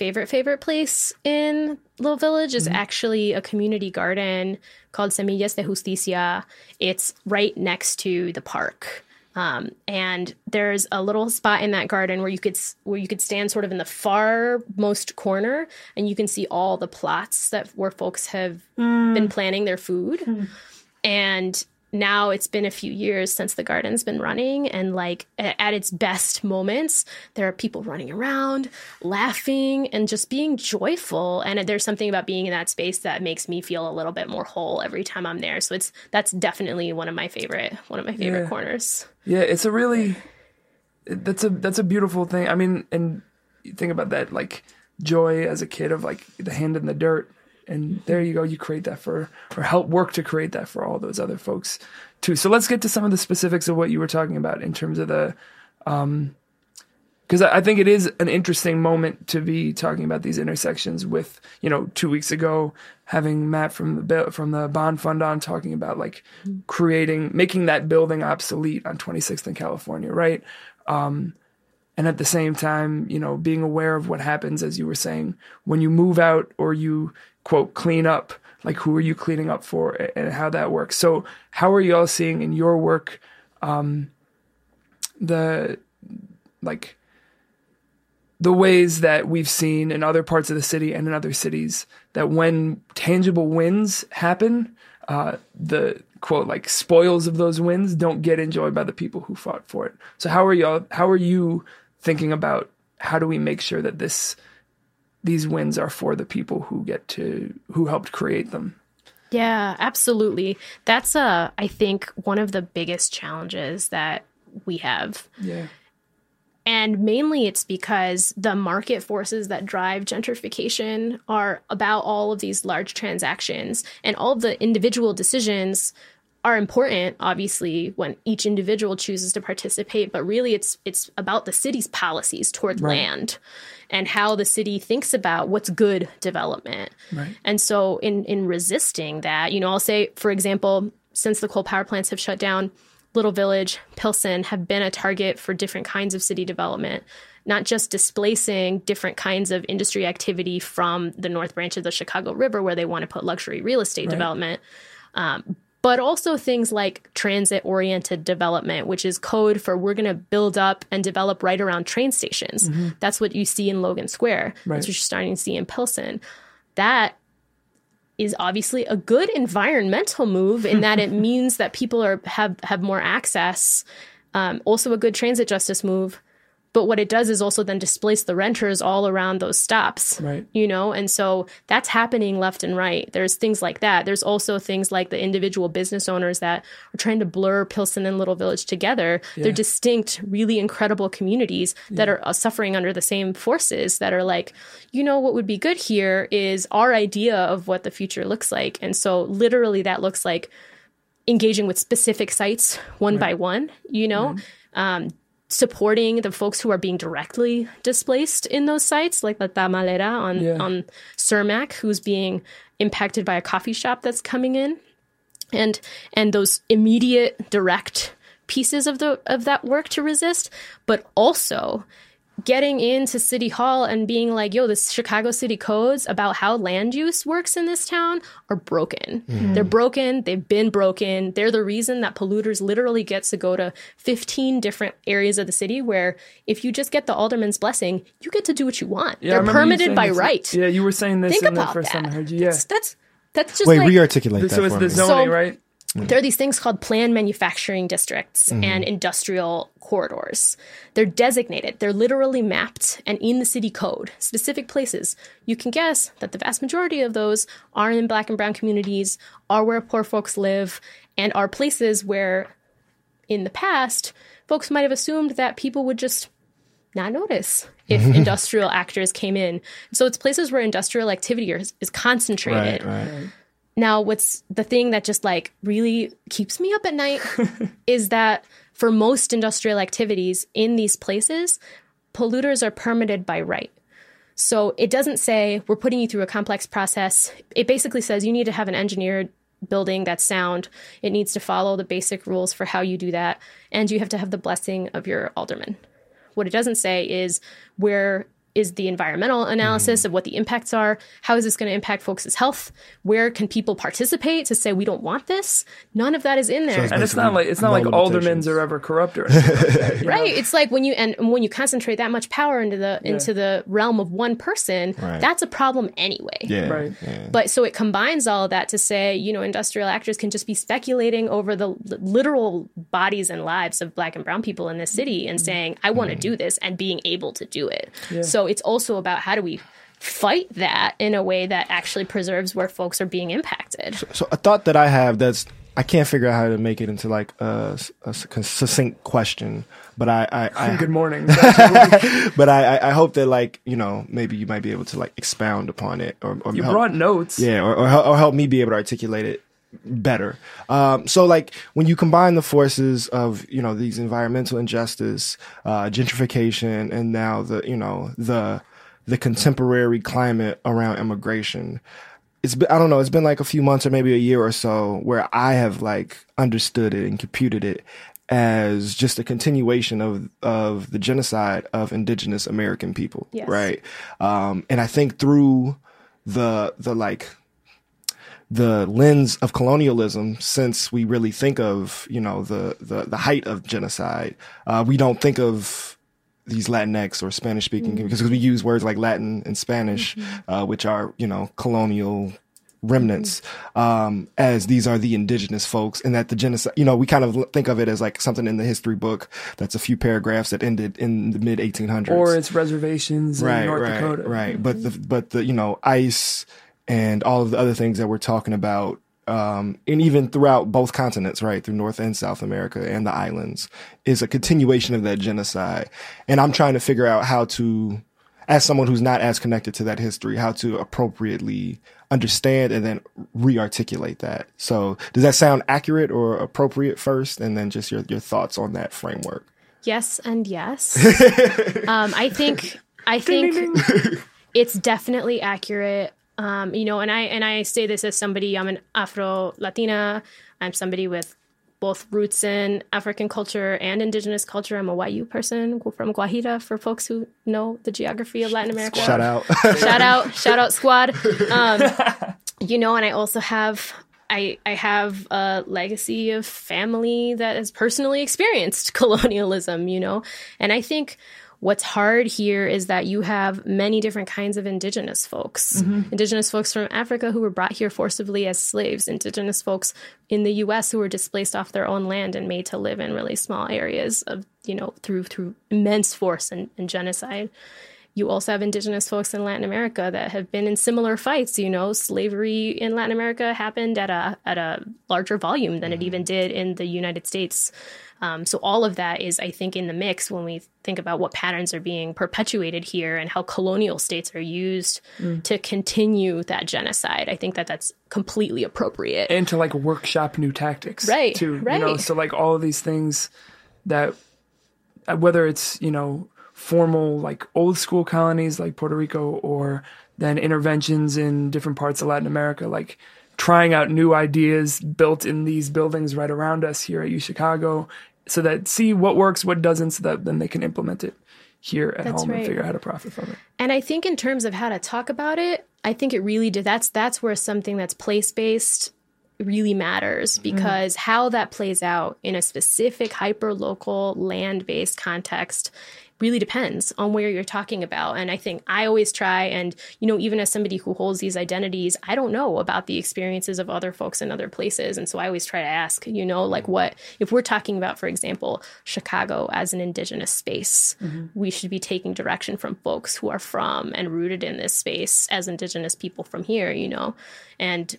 place in Little Village is actually a community garden called Semillas de Justicia. It's right next to the park. And there's a little spot in that garden where you could stand sort of in the farmost corner, and you can see all the plots where folks have been planting their food. Mm. And now it's been a few years since the garden's been running, and like at its best moments, there are people running around, laughing, and just being joyful. And there's something about being in that space that makes me feel a little bit more whole every time I'm there. So that's definitely one of my favorite corners. Yeah, it's that's a beautiful thing. I mean, and you think about that, like, joy as a kid of like the hand in the dirt. And there you go, you create that or help work to create that for all those other folks too. So let's get to some of the specifics of what you were talking about in terms of the, because I think it is an interesting moment to be talking about these intersections with, you know, 2 weeks ago, having Matt from the Bond Fund on talking about, like, making that building obsolete on 26th and California, right? And at the same time, you know, being aware of what happens, as you were saying, when you move out or you, quote, clean up, like, who are you cleaning up for and how that works. So how are you all seeing in your work the ways that we've seen in other parts of the city and in other cities that when tangible wins happen, the, quote, like, spoils of those wins don't get enjoyed by the people who fought for it. So how are you thinking about, how do we make sure that these wins are for the people who helped create them? Yeah, absolutely. That's, I think, one of the biggest challenges that we have. Yeah. And mainly it's because the market forces that drive gentrification are about all of these large transactions, and all of the individual decisions are important, obviously, when each individual chooses to participate, but really it's about the city's policies toward land and how the city thinks about what's good development. Right. And so in resisting that, you know, I'll say, for example, since the coal power plants have shut down, Little Village, Pilsen have been a target for different kinds of city development, not just displacing different kinds of industry activity from the North Branch of the Chicago River, where they want to put luxury real estate development, but also things like transit-oriented development, which is code for we're going to build up and develop right around train stations. Mm-hmm. That's what you see in Logan Square. Right. That's what you're starting to see in Pilsen. That is obviously a good environmental move in that it means that people are have more access. Also a good transit justice move. But what it does is also then displace the renters all around those stops, right? You know, and so that's happening left and right. There's things like that. There's also things like the individual business owners that are trying to blur Pilsen and Little Village together. Yeah. They're distinct, really incredible communities that are suffering under the same forces that are like, you know, what would be good here is our idea of what the future looks like. And so literally that looks like engaging with specific sites one by one, you know, supporting the folks who are being directly displaced in those sites, like La Tamalera on Cermak, who's being impacted by a coffee shop that's coming in, and those immediate direct pieces of the of that work to resist, but also getting into City Hall and being like, yo, the Chicago City Codes about how land use works in this town are broken. Mm-hmm. They're broken. They've been broken. They're the reason that polluters literally gets to go to 15 different areas of the city where if you just get the alderman's blessing, you get to do what you want. Yeah, they're permitted by right. Yeah, you were saying this in the first time I heard you. Yeah. That's just re-articulate that for me. So it's the zoning, right? There are these things called planned manufacturing districts and industrial corridors. They're designated. They're literally mapped and in the city code, specific places. You can guess that the vast majority of those are in Black and brown communities, are where poor folks live, and are places where in the past, folks might have assumed that people would just not notice if industrial actors came in. So it's places where industrial activity is concentrated. Right. Now, what's the thing that just like really keeps me up at night is that for most industrial activities in these places, polluters are permitted by right. So it doesn't say we're putting you through a complex process. It basically says you need to have an engineered building that's sound. It needs to follow the basic rules for how you do that. And you have to have the blessing of your alderman. What it doesn't say is where is the environmental analysis of what the impacts are. How is this going to impact folks' health? Where can people participate to say we don't want this? None of that is in there. And it's not like aldermen are ever corrupt or anything. Right. It's like when you concentrate that much power into the realm of one person, that's a problem anyway. Yeah. Right. Yeah. But so it combines all of that to say, you know, industrial actors can just be speculating over the literal bodies and lives of Black and brown people in this city and saying, I want to do this, and being able to do it. Yeah. So it's also about how do we fight that in a way that actually preserves where folks are being impacted. So a thought that I have I can't figure out how to make it into like a succinct question, but I good morning. But I hope that, like, you know, maybe you might be able to like expound upon it or you help, brought notes, or help me be able to articulate it better. So like when you combine the forces of, you know, these environmental injustice, gentrification, and now the, you know, the contemporary climate around immigration, it's been like a few months or maybe a year or so where I have like understood it and computed it as just a continuation of the genocide of indigenous American people. Yes. Right. And I think through the lens of colonialism, since we really think of, you know, the height of genocide, we don't think of these Latinx or Spanish speaking because we use words like Latin and Spanish, which are, you know, colonial remnants, as these are the indigenous folks, and that the genocide, you know, we kind of think of it as like something in the history book that's a few paragraphs that ended in the mid 1800s, or it's reservations in North Dakota, right? But the you know, ICE and all of the other things that we're talking about, and even throughout both continents, right, through North and South America and the islands, is a continuation of that genocide. And I'm trying to figure out how to, as someone who's not as connected to that history, how to appropriately understand and then re-articulate that. So does that sound accurate or appropriate first? And then just your thoughts on that framework. Yes and yes. I think it's definitely accurate. You know, and I say this as somebody, I'm an Afro-Latina, I'm somebody with both roots in African culture and indigenous culture. I'm a YU person from Guajira, for folks who know the geography of Latin America. Shout out. Shout out squad. And I also have, I have a legacy of family that has personally experienced colonialism, and I think what's hard here is that you have many different kinds of indigenous folks. Mm-hmm. Indigenous folks from Africa who were brought here forcibly as slaves. Indigenous folks in the U.S. who were displaced off their own land and made to live in really small areas of, through immense force and genocide. You also have indigenous folks in Latin America that have been in similar fights. Slavery in Latin America happened at a larger volume than it even did in the United States. So all of that is, I think, in the mix when we think about what patterns are being perpetuated here and how colonial states are used to continue that genocide. I think that that's completely appropriate. And to, workshop new tactics. Right, too, right. So, all of these things that, whether it's, formal, old school colonies like Puerto Rico or then interventions in different parts of Latin America, trying out new ideas built in these buildings right around us here at UChicago, so that see what works, what doesn't, so that then they can implement it here at home and figure out how to profit from it. And I think in terms of how to talk about it, I think it really did. That's where something that's place-based really matters, because how that plays out in a specific hyper-local land-based context really depends on where you're talking about. And I think I always try and, even as somebody who holds these identities, I don't know about the experiences of other folks in other places. And so I always try to ask, what, if we're talking about, for example, Chicago as an indigenous space, we should be taking direction from folks who are from and rooted in this space as indigenous people from here, And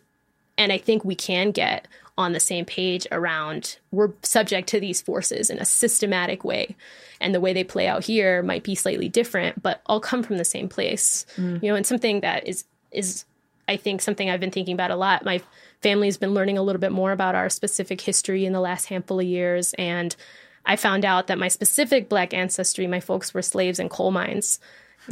I think we can get on the same page around we're subject to these forces in a systematic way. And the way they play out here might be slightly different, but all come from the same place. And something that is I think something I've been thinking about a lot. My family's been learning a little bit more about our specific history in the last handful of years. And I found out that my specific Black ancestry, my folks were slaves in coal mines,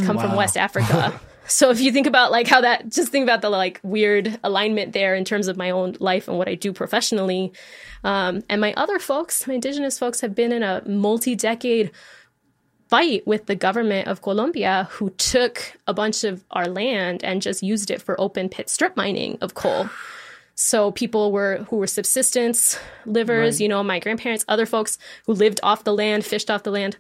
from West Africa. So if you think about how that, just think about the weird alignment there in terms of my own life and what I do professionally. And my other folks, my indigenous folks, have been in a multi-decade fight with the government of Colombia, who took a bunch of our land and just used it for open pit strip mining of coal. So people who were subsistence livers, my grandparents, other folks who lived off the land, fished off the land,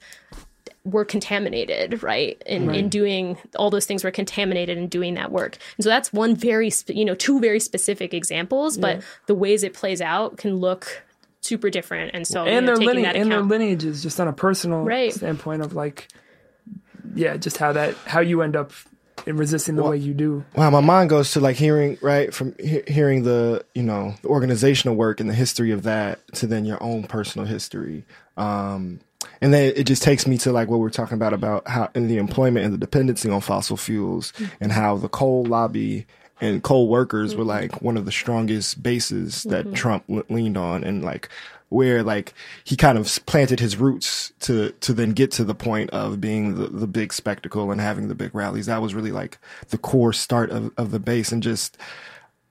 were contaminated, right? In doing all those things, were contaminated in doing that work. And so that's one two very specific examples, but the ways it plays out can look super different. And so, their lineage is just on a personal standpoint of just how you end up in resisting the way you do. Wow, my mind goes to hearing hearing the the organizational work and the history of that to then your own personal history. And then it just takes me to what we're talking about how in the employment and the dependency on fossil fuels and how the coal lobby and coal workers were one of the strongest bases that Trump leaned on, and where he kind of planted his roots to then get to the point of being the big spectacle and having the big rallies. That was really the core start of the base. And just,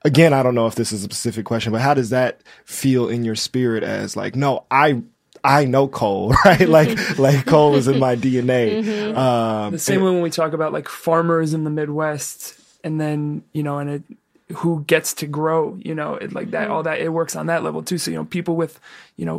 again, I don't know if this is a specific question, but how does that feel in your spirit as no, I know coal, right? Coal is in my DNA. The same way when we talk about farmers in the Midwest, and then who gets to grow, that all that, it works on that level too. So people with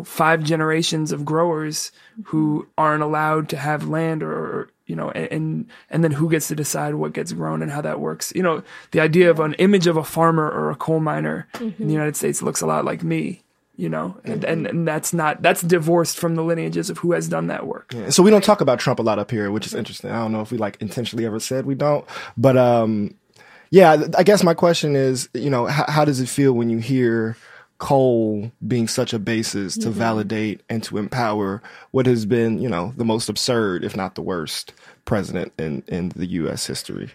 5 generations of growers who aren't allowed to have land, or and then who gets to decide what gets grown and how that works. The idea of an image of a farmer or a coal miner in the United States looks a lot like me. And that's divorced from the lineages of who has done that work. Yeah. So we don't talk about Trump a lot up here, which is interesting. I don't know if we intentionally ever said we don't, but I guess my question is, how does it feel when you hear coal being such a basis to validate and to empower what has been, the most absurd, if not the worst, president in the U.S. history?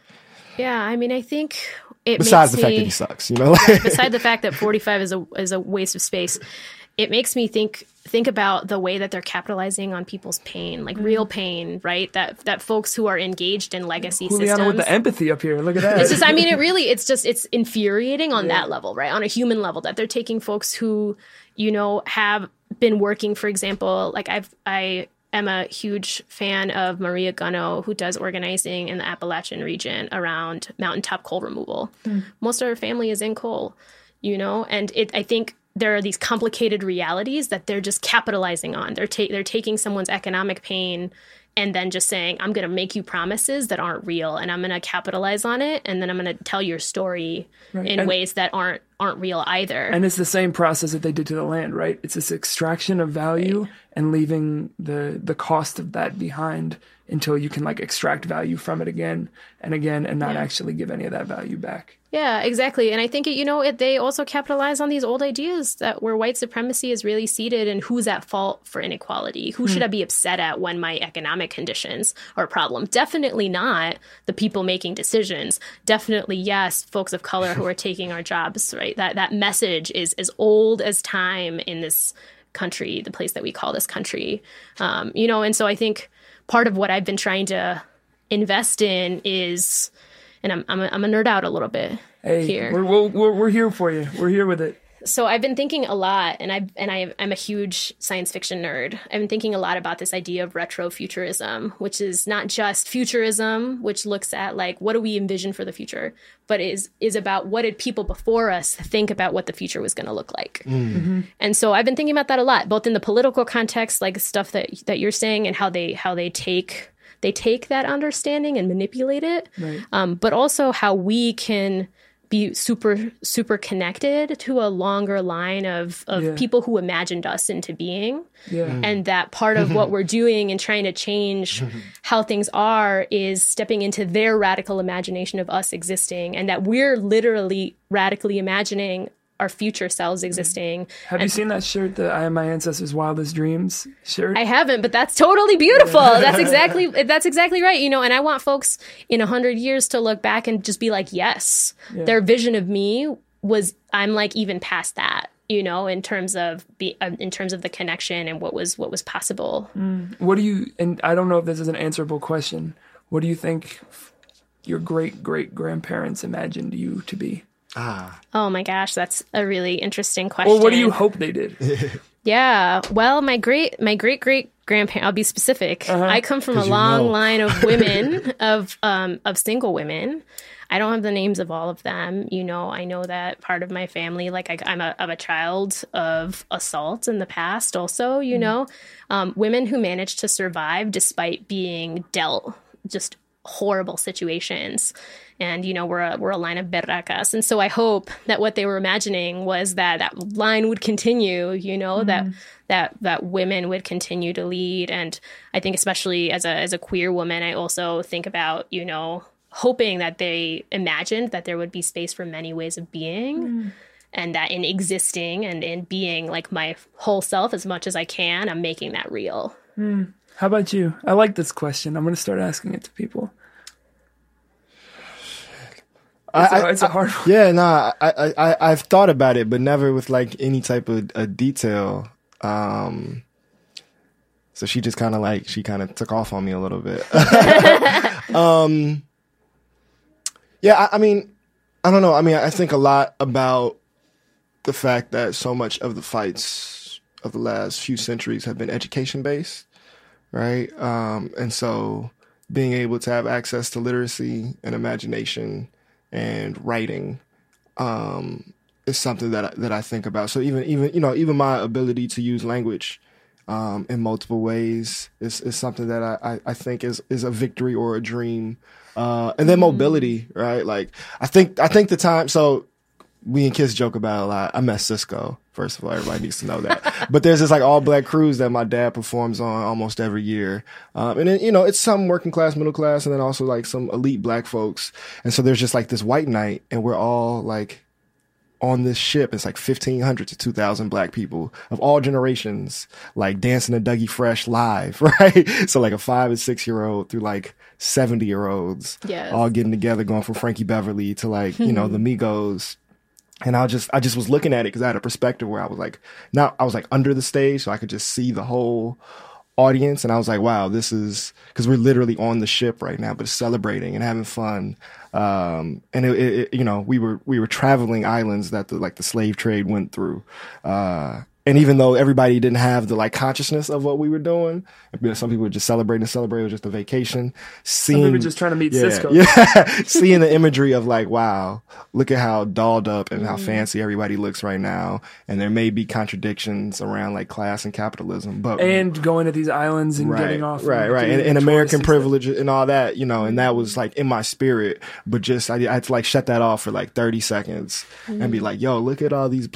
Yeah, I mean, I think it besides makes the fact that he sucks, besides the fact that 45 is a waste of space, it makes me think about the way that they're capitalizing on people's pain, real pain, right? That folks who are engaged in legacy Juliana systems. With the empathy up here, look at that. It's just, it's infuriating on that level, right? On a human level, that they're taking folks who have been working, for example, like I am a huge fan of Maria Gunno, who does organizing in the Appalachian region around mountaintop coal removal. Mm. Most of her family is in coal, you know, and I think there are these complicated realities that they're just capitalizing on. They're taking someone's economic pain and then just saying, I'm going to make you promises that aren't real, and I'm going to capitalize on it, and then I'm going to tell your story in ways that aren't real either. And it's the same process that they did to the land, right? It's this extraction of value and leaving the cost of that behind until you can like extract value from it again and again and not actually give any of that value back. Yeah, exactly. And I think, they also capitalize on these old ideas that where white supremacy is really seated and who's at fault for inequality. Who should I be upset at when my economic conditions are a problem? Definitely not the people making decisions. Definitely, yes, folks of color who are taking our jobs, right? That message is as old as time in this country, the place that we call this country. And so I think part of what I've been trying to invest in is... And I'm a nerd out a little bit here. We're here for you. We're here with it. So I've been thinking a lot, and I'm a huge science fiction nerd. I've been thinking a lot about this idea of retrofuturism, which is not just futurism, which looks at like what do we envision for the future, but is about what did people before us think about what the future was going to look like. Mm-hmm. And so I've been thinking about that a lot, both in the political context, like stuff that you're saying, and how they take. They take that understanding and manipulate it, right. But also how we can be super, super connected to a longer line of people who imagined us into being. Yeah. And that part of what we're doing and trying to change how things are is stepping into their radical imagination of us existing, and that we're literally radically imagining our future selves existing. Have you seen that shirt, the I Am My Ancestors' Wildest Dreams shirt? I haven't, but that's totally beautiful. That's exactly right. And I want folks in 100 years to look back and just be like, yes, their vision of me was, I'm like even past that, in terms of the connection and what was possible. Mm. What do you, and I don't know if this is an answerable question, what do you think your great-great-grandparents imagined you to be? Ah. Oh my gosh, that's a really interesting question. Well, what do you hope they did? Yeah. Well, my great-great-grandparents, I'll be specific. Uh-huh. I come from a long line of women, of single women. I don't have the names of all of them. I know that part of my family, like I'm a child of assault in the past also, women who managed to survive despite being dealt just horrible situations. And, we're a line of berracas. And so I hope that what they were imagining was that line would continue, that women would continue to lead. And I think especially as a queer woman, I also think about, hoping that they imagined that there would be space for many ways of being and that in existing and in being like my whole self as much as I can, I'm making that real. Mm. How about you? I like this question. I'm going to start asking it to people. It's a hard one. Yeah, I've thought about it, but never with like any type of detail. So she just kind of took off on me a little bit. I don't know. I think a lot about the fact that so much of the fights of the last few centuries have been education based, right? And so being able to have access to literacy and imagination and writing is something that I think about. So even my ability to use language in multiple ways is something that I think is a victory or a dream. And then mobility, right? Like I think the time. So we and kids joke about a lot. I met Cisco. First of all, everybody needs to know that. But there's this like all black cruise that my dad performs on almost every year. And then, it's some working class, middle class, and then also like some elite black folks. And so there's just like this white night, and we're all like on this ship. It's like 1,500 to 2,000 black people of all generations, like dancing to Dougie Fresh live, right? So like a 5- and 6-year-old through like 70-year-olds all getting together, going from Frankie Beverly to like, the Migos. And I just was looking at it because I had a perspective where I was like, now I was like under the stage, so I could just see the whole audience. And I was like, wow, this is, because we're literally on the ship right now, but celebrating and having fun. And we were traveling islands that the slave trade went through. And even though everybody didn't have the like consciousness of what we were doing, some people were just celebrating. It was just a vacation. Some people were just trying to meet Cisco. Yeah, seeing the imagery of like, wow, look at how dolled up and how fancy everybody looks right now. And there may be contradictions around like class and capitalism, but going to these islands and getting off, and American privilege and all that, you know. And that was like in my spirit, but just I had to like shut that off for like 30 seconds and be like, yo, look at all these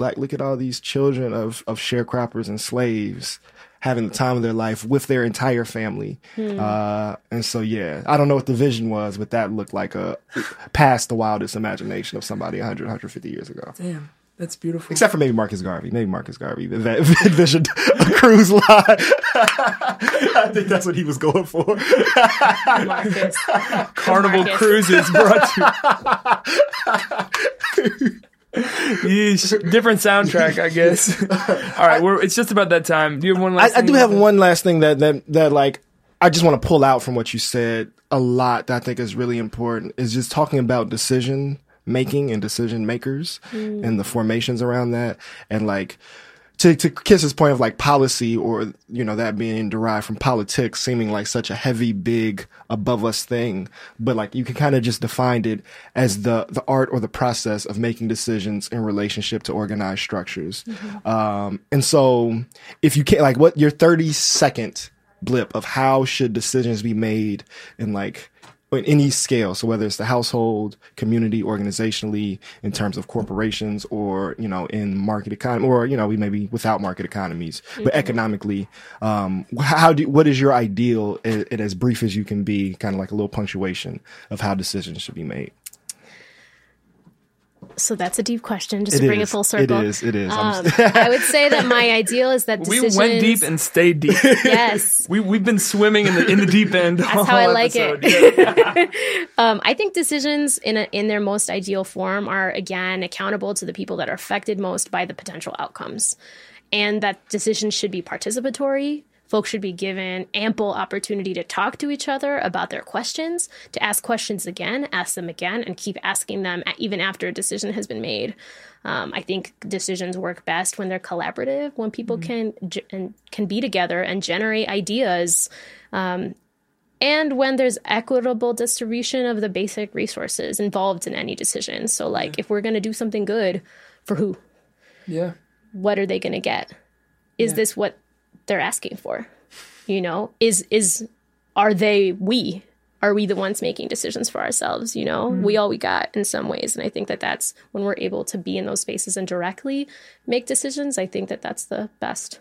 children of sharecroppers and slaves having the time of their life with their entire family. And so, yeah, I don't know what the vision was, but that looked like a past the wildest imagination of somebody 100, 150 years ago. Damn, that's beautiful. Except for maybe Marcus Garvey. Maybe Marcus Garvey envisioned a cruise line. I think that's what he was going for. Marcus. Carnival Marcus. Cruises brought to... Yeesh. Different soundtrack, I guess. All right, it's just about that time. Do you have one last thing? I do have one last thing that like I just want to pull out from what you said a lot that I think is really important, is just talking about decision making and decision makers and the formations around that, and like to Kiss's point of like policy, or you know, that being derived from politics seeming like such a heavy, big, above us thing, but like you can kind of just define it as the art or the process of making decisions in relationship to organized structures. And so if you can't, like, what your 30-second blip of how should decisions be made in like in any scale, so whether it's the household, community, organizationally, in terms of corporations, or, you know, in market economy, or, you know, we may be without market economies, but economically, what is your ideal, and as brief as you can be, kind of like a little punctuation of how decisions should be made? So that's a deep question, just to bring it full circle. It is. I would say that my ideal is that decisions... We went deep and stayed deep. Yes. We've been swimming in the deep end. That's how I like it. Yeah. I think decisions in their most ideal form are, again, accountable to the people that are affected most by the potential outcomes. And that decisions should be participatory. Folks should be given ample opportunity to talk to each other about their questions, to ask questions again, ask them again, and keep asking them even after a decision has been made. I think decisions work best when they're collaborative, when people can be together and generate ideas, and when there's equitable distribution of the basic resources involved in any decision. So, like, if we're going to do something good, for who? Yeah. What are they going to get? Is this what they're asking for? You know, are we the ones making decisions for ourselves? You know, we all we got in some ways. And I think that that's when we're able to be in those spaces and directly make decisions. I think that that's the best.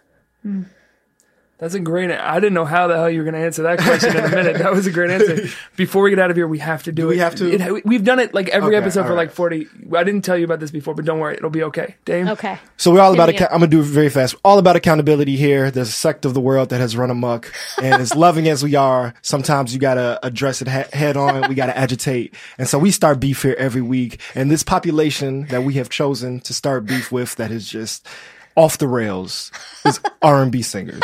That's a great, I didn't know how the hell you were going to answer that question in a minute. That was a great answer. Before we get out of here, we have to do it. We have to. We've done it like every episode for like 40. I didn't tell you about this before, but don't worry. It'll be okay. Dame. Okay. So we're all about, I'm going to do it very fast. All about accountability here. There's a sect of the world that has run amok, and as loving as we are, sometimes you got to address it head on. We got to agitate. And so we start beef here every week. And this population that we have chosen to start beef with that is just off the rails is R&B singers.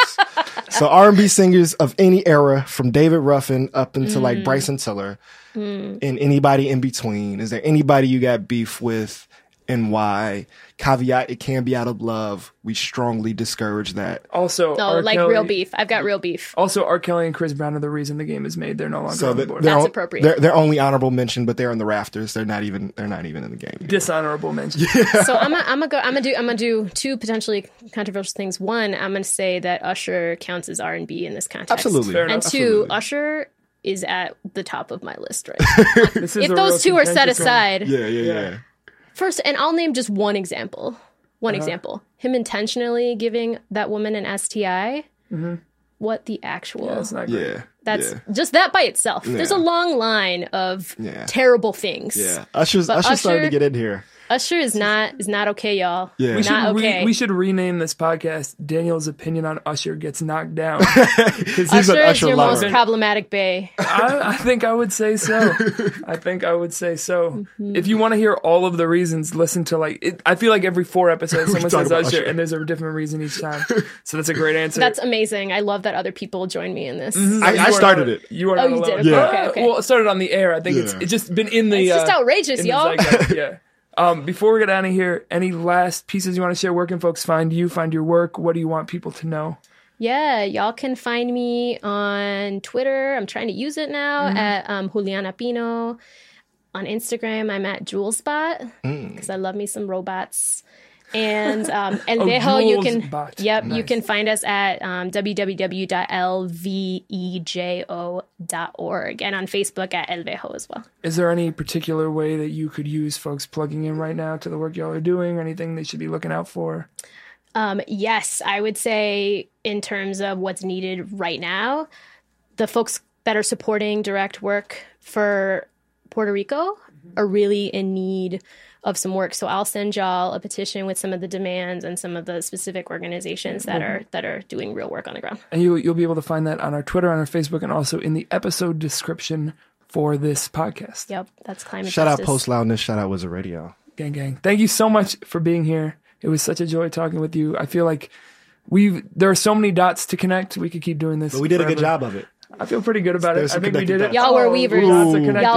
So R&B singers of any era, from David Ruffin up until like Bryson Tiller and anybody in between. Is there anybody you got beef with, and why? Caveat, it can be out of love. We strongly discourage that. Also, R. Kelly, real beef. I've got real beef. Also, R. Kelly and Chris Brown are the reason the game is made. They're no longer on the board. That's appropriate. They're only honorable mention, but they're in the rafters. They're not even in the game anymore. Dishonorable mention. Yeah. So I'm gonna do two potentially controversial things. One, I'm gonna say that Usher counts as R&B in this context. Absolutely. Fair enough. And two, Usher is at the top of my list right now. If those two are set aside, yeah. First, and I'll name just one example. Him intentionally giving that woman an STI. What the actual? Yeah, that's not great. Yeah, that's just that by itself. Yeah. There's a long line of terrible things. Yeah, Usher's starting to get in here. Usher is not okay, y'all. Yeah. We should rename this podcast Daniel's Opinion on Usher Gets Knocked Down. Usher is your most problematic bae. I think I would say so. If you want to hear all of the reasons, listen to I feel like every 4 episodes someone says Usher, and there's a different reason each time. So that's a great answer. That's amazing. I love that other people join me in this. I started it. You are not alone. You did? Okay. Well, it started on the air. I think it's just been in the... It's just outrageous, y'all. Yeah. Before we get out of here, any last pieces you want to share? Where can folks find you, find your work? What do you want people to know? Yeah, y'all can find me on Twitter. I'm trying to use it now at Juliana Pino. On Instagram, I'm at JewelSpot because I love me some robots. And El Dejo, you can you can find us at www.lvejo.org and on Facebook at El Dejo as well. Is there any particular way that you could use folks plugging in right now to the work y'all are doing? Anything they should be looking out for? Yes, I would say in terms of what's needed right now, the folks that are supporting direct work for Puerto Rico are really in need of some work. So I'll send y'all a petition with some of the demands and some of the specific organizations that are doing real work on the ground. And you'll be able to find that on our Twitter, on our Facebook, and also in the episode description for this podcast. Yep, that's climate justice. Shout out Post Loudness, shout out Wizard Radio. Gang, gang. Thank you so much for being here. It was such a joy talking with you. I feel like there are so many dots to connect. We could keep doing this. But we did forever. A good job of it. I feel pretty good about it. I think we did it. Y'all were weavers. Y'all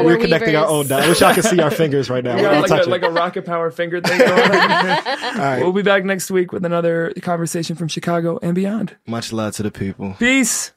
were connecting our own dots. I wish I could see our fingers right now. Yeah, like a rocket power finger thing going on. All right. We'll be back next week with another conversation from Chicago and beyond. Much love to the people. Peace.